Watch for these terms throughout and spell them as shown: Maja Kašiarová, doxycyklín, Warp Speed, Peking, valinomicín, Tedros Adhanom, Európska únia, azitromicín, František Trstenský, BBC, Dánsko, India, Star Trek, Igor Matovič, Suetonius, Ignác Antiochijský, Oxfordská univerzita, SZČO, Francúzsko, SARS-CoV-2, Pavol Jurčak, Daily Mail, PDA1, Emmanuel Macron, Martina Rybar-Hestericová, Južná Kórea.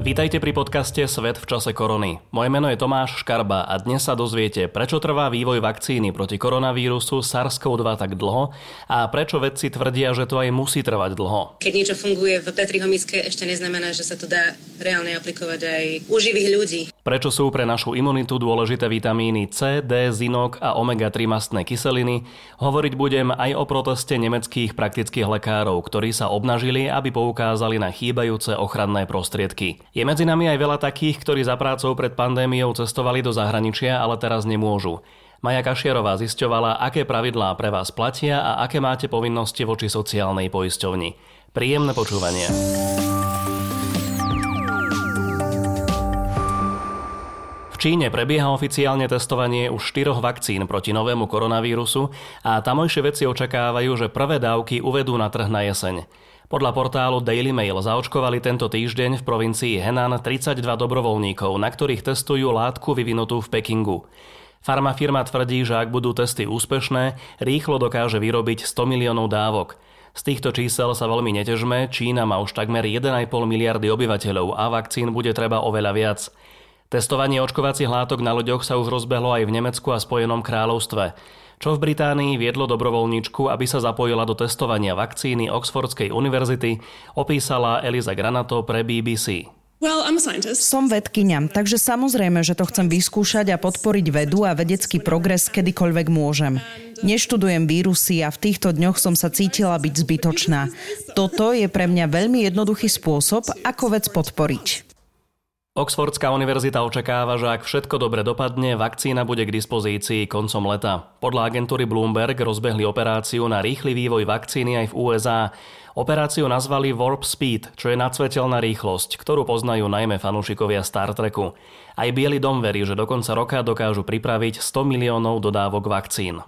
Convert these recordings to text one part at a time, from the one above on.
Vítajte pri podcaste Svet v čase korony. Moje meno je Tomáš Škarba a dnes sa dozviete, prečo trvá vývoj vakcíny proti koronavírusu SARS-CoV-2 tak dlho a prečo vedci tvrdia, že to aj musí trvať dlho. Keď niečo funguje v Petriho miske, ešte neznamená, že sa to dá reálne aplikovať aj u živých ľudí. Prečo sú pre našu imunitu dôležité vitamíny C, D, zinok a omega-3 mastné kyseliny? Hovoriť budem aj o proteste nemeckých praktických lekárov, ktorí sa obnažili, aby poukázali na chýbajúce ochranné prostriedky. Je medzi nami aj veľa takých, ktorí za prácou pred pandémiou cestovali do zahraničia, ale teraz nemôžu. Maja Kašiarová zisťovala, aké pravidlá pre vás platia a aké máte povinnosti voči sociálnej poisťovni. Príjemné počúvanie. V Číne prebieha oficiálne testovanie už 4 vakcín proti novému koronavírusu a tamojšie vedci očakávajú, že prvé dávky uvedú na trh na jeseň. Podľa portálu Daily Mail zaočkovali tento týždeň v provincii Henan 32 dobrovoľníkov, na ktorých testujú látku vyvinutú v Pekingu. Farmafirma tvrdí, že ak budú testy úspešné, rýchlo dokáže vyrobiť 100 miliónov dávok. Z týchto čísel sa veľmi netežme, Čína má už takmer 1,5 miliardy obyvateľov a vakcín bude treba oveľa viac. Testovanie očkovacích látok na ľuďoch sa už rozbehlo aj v Nemecku a Spojenom kráľovstve. Čo v Británii viedlo dobrovoľníčku, aby sa zapojila do testovania vakcíny Oxfordskej univerzity, opísala Eliza Granato pre BBC. Som vedkyňa, takže samozrejme, že to chcem vyskúšať a podporiť vedu a vedecký progres kedykoľvek môžem. Neštudujem vírusy a v týchto dňoch som sa cítila byť zbytočná. Toto je pre mňa veľmi jednoduchý spôsob, ako vec podporiť. Oxfordská univerzita očakáva, že ak všetko dobre dopadne, vakcína bude k dispozícii koncom leta. Podľa agentúry Bloomberg rozbehli operáciu na rýchly vývoj vakcíny aj v USA. Operáciu nazvali Warp Speed, čo je nacvetelná rýchlosť, ktorú poznajú najmä fanúšikovia Star Treku. Aj Biely dom verí, že do konca roka dokážu pripraviť 100 miliónov dodávok vakcín.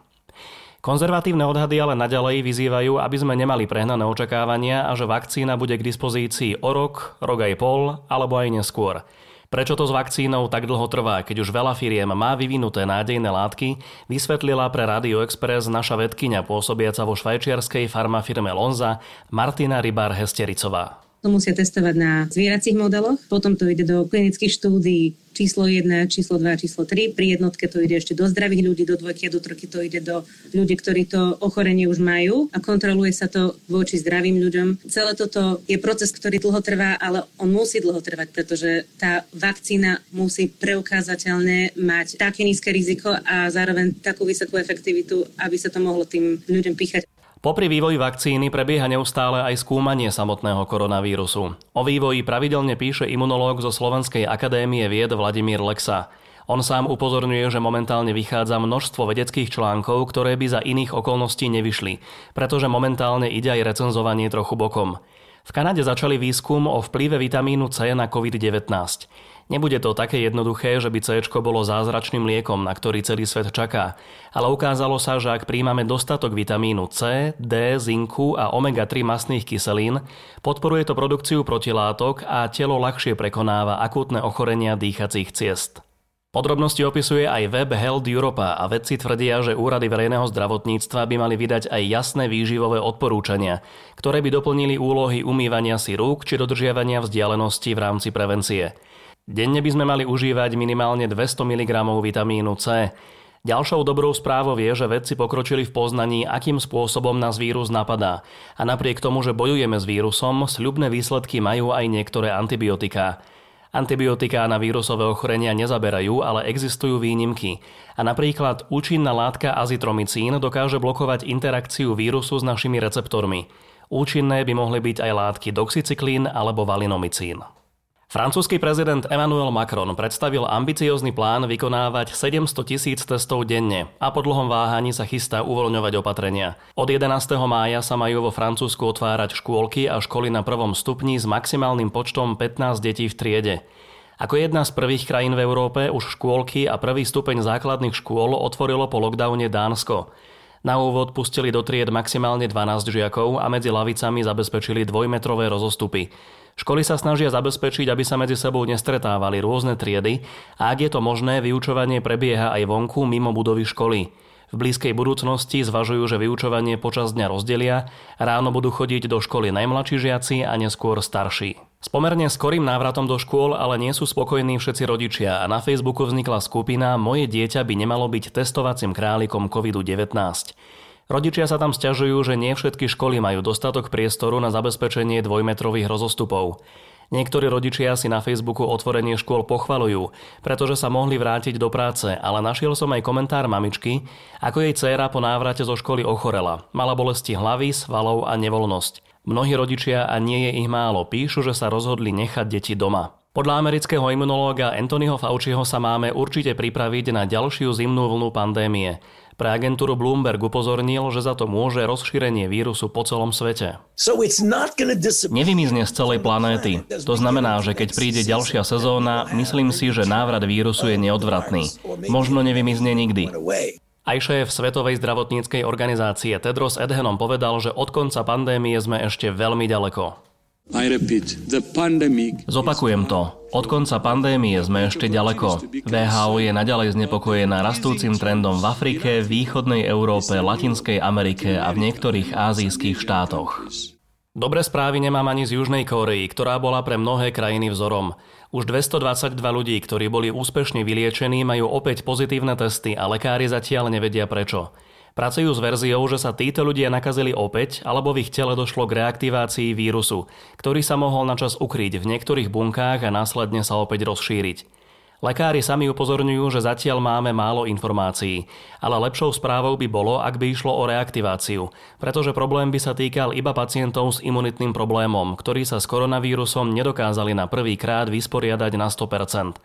Konzervatívne odhady ale naďalej vyzývajú, aby sme nemali prehnané očakávania a že vakcína bude k dispozícii o rok, rok aj pol alebo aj neskôr. Prečo to s vakcínou tak dlho trvá, keď už veľa firiem má vyvinuté nádejné látky, vysvetlila pre Radio Express naša vedkyňa pôsobiaca vo švajčiarskej farmafirme Lonza Martina Rybar-Hestericová. To musia testovať na zvieracích modeloch, potom to ide do klinických štúdií číslo 1, číslo 2, číslo 3. Pri jednotke to ide ešte do zdravých ľudí, do dvojky a do trojky to ide do ľudí, ktorí to ochorenie už majú a kontroluje sa to voči zdravým ľuďom. Celé toto je proces, ktorý dlho trvá, ale on musí dlho trvať, pretože tá vakcína musí preukázateľne mať také nízke riziko a zároveň takú vysokú efektivitu, aby sa to mohlo tým ľuďom píchať. Popri vývoji vakcíny prebieha neustále aj skúmanie samotného koronavírusu. O vývoji pravidelne píše imunológ zo Slovenskej akadémie vied Vladimír Lexa. On sám upozorňuje, že momentálne vychádza množstvo vedeckých článkov, ktoré by za iných okolností nevyšli, pretože momentálne ide aj recenzovanie trochu bokom. V Kanade začali výskum o vplyve vitamínu C na COVID-19. Nebude to také jednoduché, že by C-čko bolo zázračným liekom, na ktorý celý svet čaká, ale ukázalo sa, že ak príjmame dostatok vitamínu C, D, zinku a omega-3 mastných kyselín, podporuje to produkciu protilátok a telo ľahšie prekonáva akútne ochorenia dýchacích ciest. Podrobnosti opisuje aj Web Health Europa a vedci tvrdia, že úrady verejného zdravotníctva by mali vydať aj jasné výživové odporúčania, ktoré by doplnili úlohy umývania si rúk či dodržiavania vzdialenosti v rámci prevencie. Denne by sme mali užívať minimálne 200 mg vitamínu C. Ďalšou dobrou správou je, že vedci pokročili v poznaní, akým spôsobom nás vírus napadá. A napriek tomu, že bojujeme s vírusom, sľubné výsledky majú aj niektoré antibiotiká. Antibiotiká na vírusové ochorenia nezaberajú, ale existujú výnimky. A napríklad účinná látka azitromicín dokáže blokovať interakciu vírusu s našimi receptormi. Účinné by mohli byť aj látky doxycyklín alebo valinomicín. Francúzsky prezident Emmanuel Macron predstavil ambiciózny plán vykonávať 700 000 testov denne a po dlhom váhaní sa chystá uvoľňovať opatrenia. Od 11. mája sa majú vo Francúzsku otvárať škôlky a školy na prvom stupni s maximálnym počtom 15 detí v triede. Ako jedna z prvých krajín v Európe už škôlky a prvý stupeň základných škôl otvorilo po lockdowne Dánsko. Na úvod pustili do tried maximálne 12 žiakov a medzi lavicami zabezpečili 2-metrové rozostupy. Školy sa snažia zabezpečiť, aby sa medzi sebou nestretávali rôzne triedy a ak je to možné, vyučovanie prebieha aj vonku mimo budovy školy. V blízkej budúcnosti zvažujú, že vyučovanie počas dňa rozdelia, ráno budú chodiť do školy najmladší žiaci a neskôr starší. S pomerne skorým návratom do škôl ale nie sú spokojní všetci rodičia a na Facebooku vznikla skupina Moje dieťa by nemalo byť testovacím králikom COVID-19. Rodičia sa tam sťažujú, že nie všetky školy majú dostatok priestoru na zabezpečenie dvojmetrových rozostupov. Niektorí rodičia si na Facebooku otvorenie škôl pochvaľujú, pretože sa mohli vrátiť do práce, ale našiel som aj komentár mamičky, ako jej dcéra po návrate zo školy ochorela. Mala bolesti hlavy, svalov a nevoľnosť. Mnohí rodičia, a nie je ich málo, píšu, že sa rozhodli nechať deti doma. Podľa amerického imunológa Anthonyho Fauciho sa máme určite pripraviť na ďalšiu zimnú vlnu pandémie. Pre agentúru Bloomberg upozornil, že za to môže rozšírenie vírusu po celom svete. Nevymizne z celej planéty. To znamená, že keď príde ďalšia sezóna, myslím si, že návrat vírusu je neodvratný. Možno nevymizne nikdy. Aj šéf Svetovej zdravotníckej organizácie Tedros Adhanom povedal, že od konca pandémie sme ešte veľmi ďaleko. Zopakujem to. Od konca pandémie sme ešte ďaleko. WHO je naďalej znepokojená rastúcim trendom v Afrike, východnej Európe, Latinskej Amerike a v niektorých ázijských štátoch. Dobré správy nemám ani z Južnej Kórey, ktorá bola pre mnohé krajiny vzorom. Už 222 ľudí, ktorí boli úspešne vyliečení, majú opäť pozitívne testy a lekári zatiaľ nevedia prečo. Pracujú s verziou, že sa títo ľudia nakazili opäť, alebo v ich tele došlo k reaktivácii vírusu, ktorý sa mohol načas ukryť v niektorých bunkách a následne sa opäť rozšíriť. Lekári sami upozorňujú, že zatiaľ máme málo informácií, ale lepšou správou by bolo, ak by išlo o reaktiváciu, pretože problém by sa týkal iba pacientov s imunitným problémom, ktorí sa s koronavírusom nedokázali na prvý krát vysporiadať na 100%.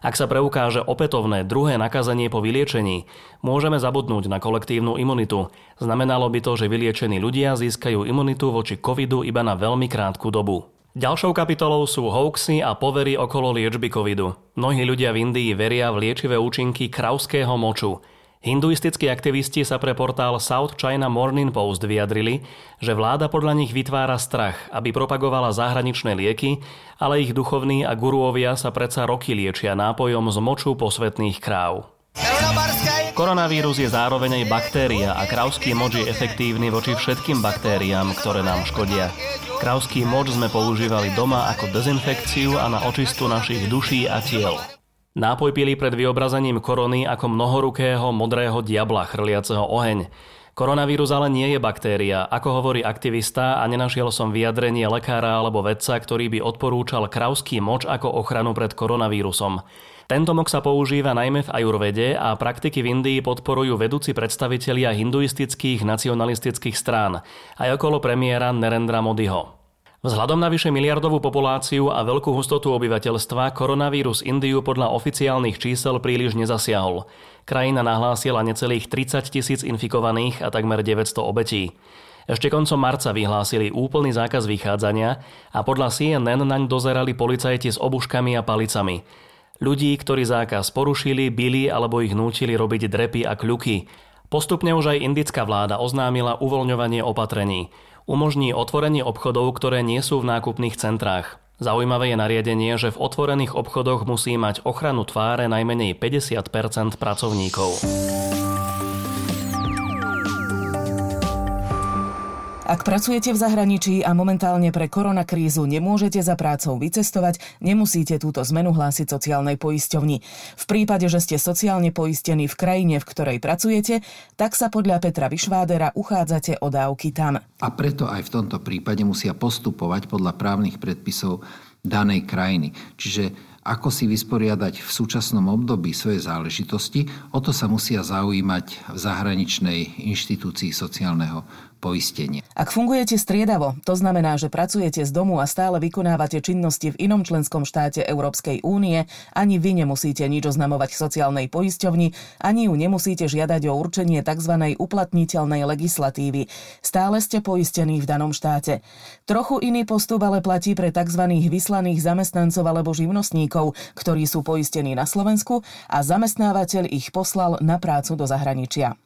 Ak sa preukáže opätovné druhé nakazenie po vyliečení, môžeme zabudnúť na kolektívnu imunitu. Znamenalo by to, že vyliečení ľudia získajú imunitu voči covidu iba na veľmi krátku dobu. Ďalšou kapitolou sú hoaxy a povery okolo liečby covidu. Mnohí ľudia v Indii veria v liečivé účinky kravského moču. Hinduistickí aktivisti sa pre portál South China Morning Post vyjadrili, že vláda podľa nich vytvára strach, aby propagovala zahraničné lieky, ale ich duchovní a guruovia sa predsa roky liečia nápojom z moču posvätných kráv. Koronavírus je zároveň aj baktéria a kravský moč je efektívny voči všetkým baktériám, ktoré nám škodia. Kravský moč sme používali doma ako dezinfekciu a na očistu našich duší a tiel. Nápoj pili pred vyobrazením korony ako mnohorukého modrého diabla chrliaceho oheň. Koronavírus ale nie je baktéria, ako hovorí aktivista a nenašiel som vyjadrenie lekára alebo vedca, ktorý by odporúčal kravský moč ako ochranu pred koronavírusom. Tento mok sa používa najmä v ajurvede a praktiky v Indii podporujú vedúci predstavitelia hinduistických nacionalistických strán aj okolo premiéra Narendra Modiho. Vzhľadom na vyše miliardovú populáciu a veľkú hustotu obyvateľstva koronavírus Indiu podľa oficiálnych čísel príliš nezasiahol. Krajina nahlásila necelých 30 000 infikovaných a takmer 900 obetí. Ešte koncom marca vyhlásili úplný zákaz vychádzania a podľa CNN naň dozerali policajti s obuškami a palicami. Ľudí, ktorí zákaz porušili, bili alebo ich nútili robiť drepy a kľuky. Postupne už aj indická vláda oznámila uvoľňovanie opatrení. Umožní otvorenie obchodov, ktoré nie sú v nákupných centrách. Zaujímavé je nariadenie, že v otvorených obchodoch musí mať ochranu tváre najmenej 50% pracovníkov. Ak pracujete v zahraničí a momentálne pre koronakrízu nemôžete za prácou vycestovať, nemusíte túto zmenu hlásiť sociálnej poisťovni. V prípade, že ste sociálne poistení v krajine, v ktorej pracujete, tak sa podľa Petra Vyšvádera uchádzate o dávky tam. A preto aj v tomto prípade musia postupovať podľa právnych predpisov danej krajiny. Čiže ako si vysporiadať v súčasnom období svoje záležitosti, o to sa musia zaujímať v zahraničnej inštitúcii sociálneho poistenie. Ak fungujete striedavo, to znamená, že pracujete z domu a stále vykonávate činnosti v inom členskom štáte Európskej únie, ani vy nemusíte nič oznamovať sociálnej poisťovni, ani ju nemusíte žiadať o určenie tzv. Uplatniteľnej legislatívy. Stále ste poistení v danom štáte. Trochu iný postup ale platí pre tzv. Vyslaných zamestnancov alebo živnostníkov, ktorí sú poistení na Slovensku a zamestnávateľ ich poslal na prácu do zahraničia.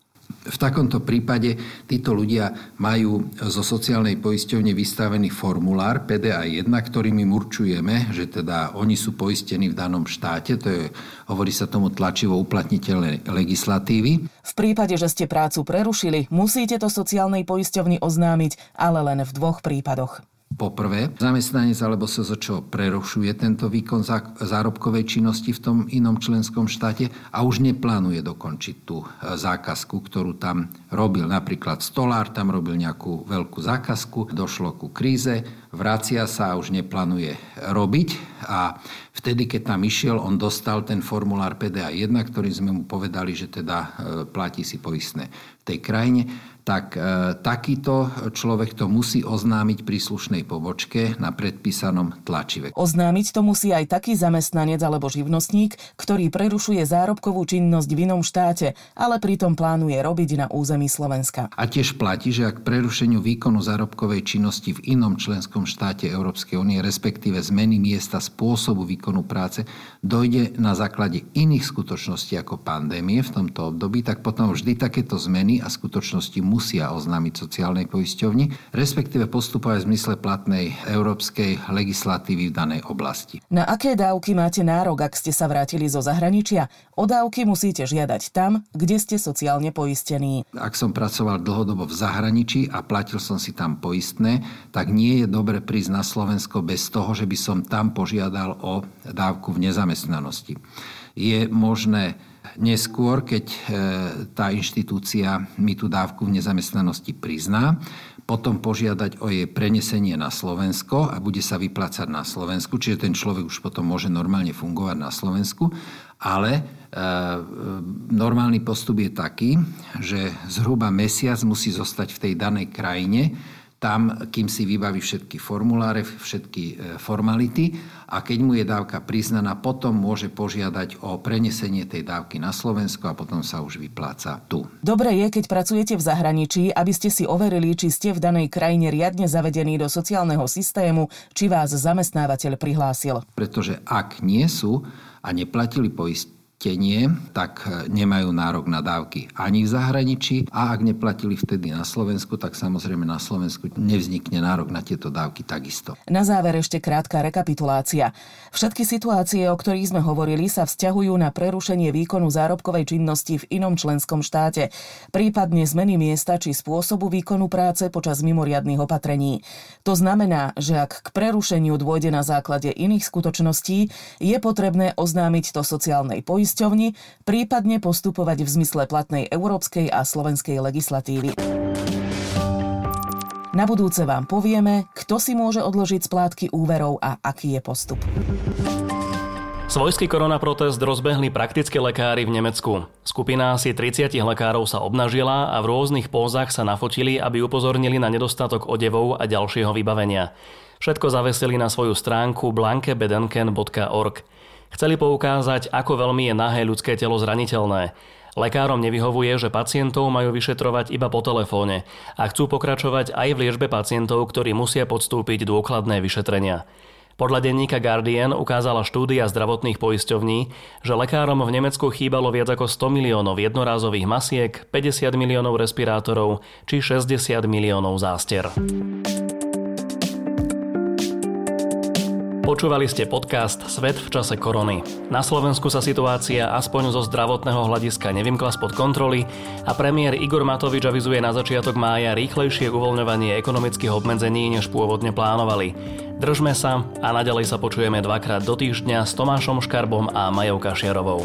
V takomto prípade títo ľudia majú zo sociálnej poisťovne vystavený formulár PDA1, ktorým im určujeme, že teda oni sú poistení v danom štáte, to je, hovorí sa tomu tlačivo uplatniteľné legislatívy. V prípade, že ste prácu prerušili, musíte to sociálnej poisťovni oznámiť, ale len v dvoch prípadoch. Po prvé, zamestnanec alebo SZČO prerušuje tento výkon zárobkovej činnosti v tom inom členskom štáte a už neplánuje dokončiť tú zákazku, ktorú tam robil. Napríklad stolár tam robil nejakú veľkú zákazku, došlo ku kríze, vracia sa a už neplánuje robiť. A vtedy, keď tam išiel, on dostal ten formulár PDA1, ktorý sme mu povedali, že teda platí si poistné v tej krajine. Tak takýto človek to musí oznámiť príslušnej pobočke na predpísanom tlačive. Oznámiť to musí aj taký zamestnanec alebo živnostník, ktorý prerušuje zárobkovú činnosť v inom štáte, ale pritom plánuje robiť na území Slovenska. A tiež platí, že ak prerušeniu výkonu zárobkovej činnosti v inom členskom štáte Európskej únie, respektíve zmeny miesta spôsobu výkonu práce, dojde na základe iných skutočností ako pandémie v tomto období, tak potom vždy takéto zmeny a skutočnosti musia oznámiť sociálnej poisťovni, respektíve postupovať v zmysle platnej európskej legislatívy v danej oblasti. Na aké dávky máte nárok, ak ste sa vrátili zo zahraničia? O dávky musíte žiadať tam, kde ste sociálne poistení. Ak som pracoval dlhodobo v zahraničí a platil som si tam poistné, tak nie je dobre prísť na Slovensko bez toho, že by som tam požiadal o dávku v nezamestnanosti. Je možné neskôr, keď tá inštitúcia mi tú dávku v nezamestnanosti prizná, potom požiadať o jej prenesenie na Slovensko a bude sa vyplácať na Slovensku, čiže ten človek už potom môže normálne fungovať na Slovensku, ale normálny postup je taký, že zhruba mesiac musí zostať v tej danej krajine, tam, kým si vybaví všetky formuláre, všetky formality a keď mu je dávka priznaná, potom môže požiadať o prenesenie tej dávky na Slovensko a potom sa už vypláca tu. Dobre je, keď pracujete v zahraničí, aby ste si overili, či ste v danej krajine riadne zavedení do sociálneho systému, či vás zamestnávateľ prihlásil. Pretože ak nie sú a neplatili poistenie, tak nemajú nárok na dávky ani v zahraničí a ak neplatili vtedy na Slovensku, tak samozrejme na Slovensku nevznikne nárok na tieto dávky takisto. Na záver ešte krátka rekapitulácia. Všetky situácie, o ktorých sme hovorili, sa vzťahujú na prerušenie výkonu zárobkovej činnosti v inom členskom štáte, prípadne zmeny miesta či spôsobu výkonu práce počas mimoriadnych opatrení. To znamená, že ak k prerušeniu dôjde na základe iných skutočností, je potrebné oznámiť to sociálnej poisťovni, prípadne postupovať v zmysle platnej európskej a slovenskej legislatívy. Na budúce vám povieme, kto si môže odložiť splátky úverov a aký je postup. Svojský koronaprotest rozbehli praktickí lekári v Nemecku. Skupina asi 30 lekárov sa obnažila a v rôznych pózach sa nafotili, aby upozornili na nedostatok odevov a ďalšieho vybavenia. Všetko zavesili na svoju stránku blankebedenken.org. Chceli poukázať, ako veľmi je nahé ľudské telo zraniteľné. Lekárom nevyhovuje, že pacientov majú vyšetrovať iba po telefóne a chcú pokračovať aj v liečbe pacientov, ktorí musia podstúpiť dôkladné vyšetrenia. Podľa denníka Guardian ukázala štúdia zdravotných poisťovní, že lekárom v Nemecku chýbalo viac ako 100 miliónov jednorázových masiek, 50 miliónov respirátorov či 60 miliónov zástier. Počúvali ste podcast Svet v čase korony. Na Slovensku sa situácia aspoň zo zdravotného hľadiska nevymkla spod kontroly a premiér Igor Matovič avizuje na začiatok mája rýchlejšie uvoľňovanie ekonomických obmedzení, než pôvodne plánovali. Držme sa a naďalej sa počujeme dvakrát do týždňa s Tomášom Škarbom a Majou Kašiarovou.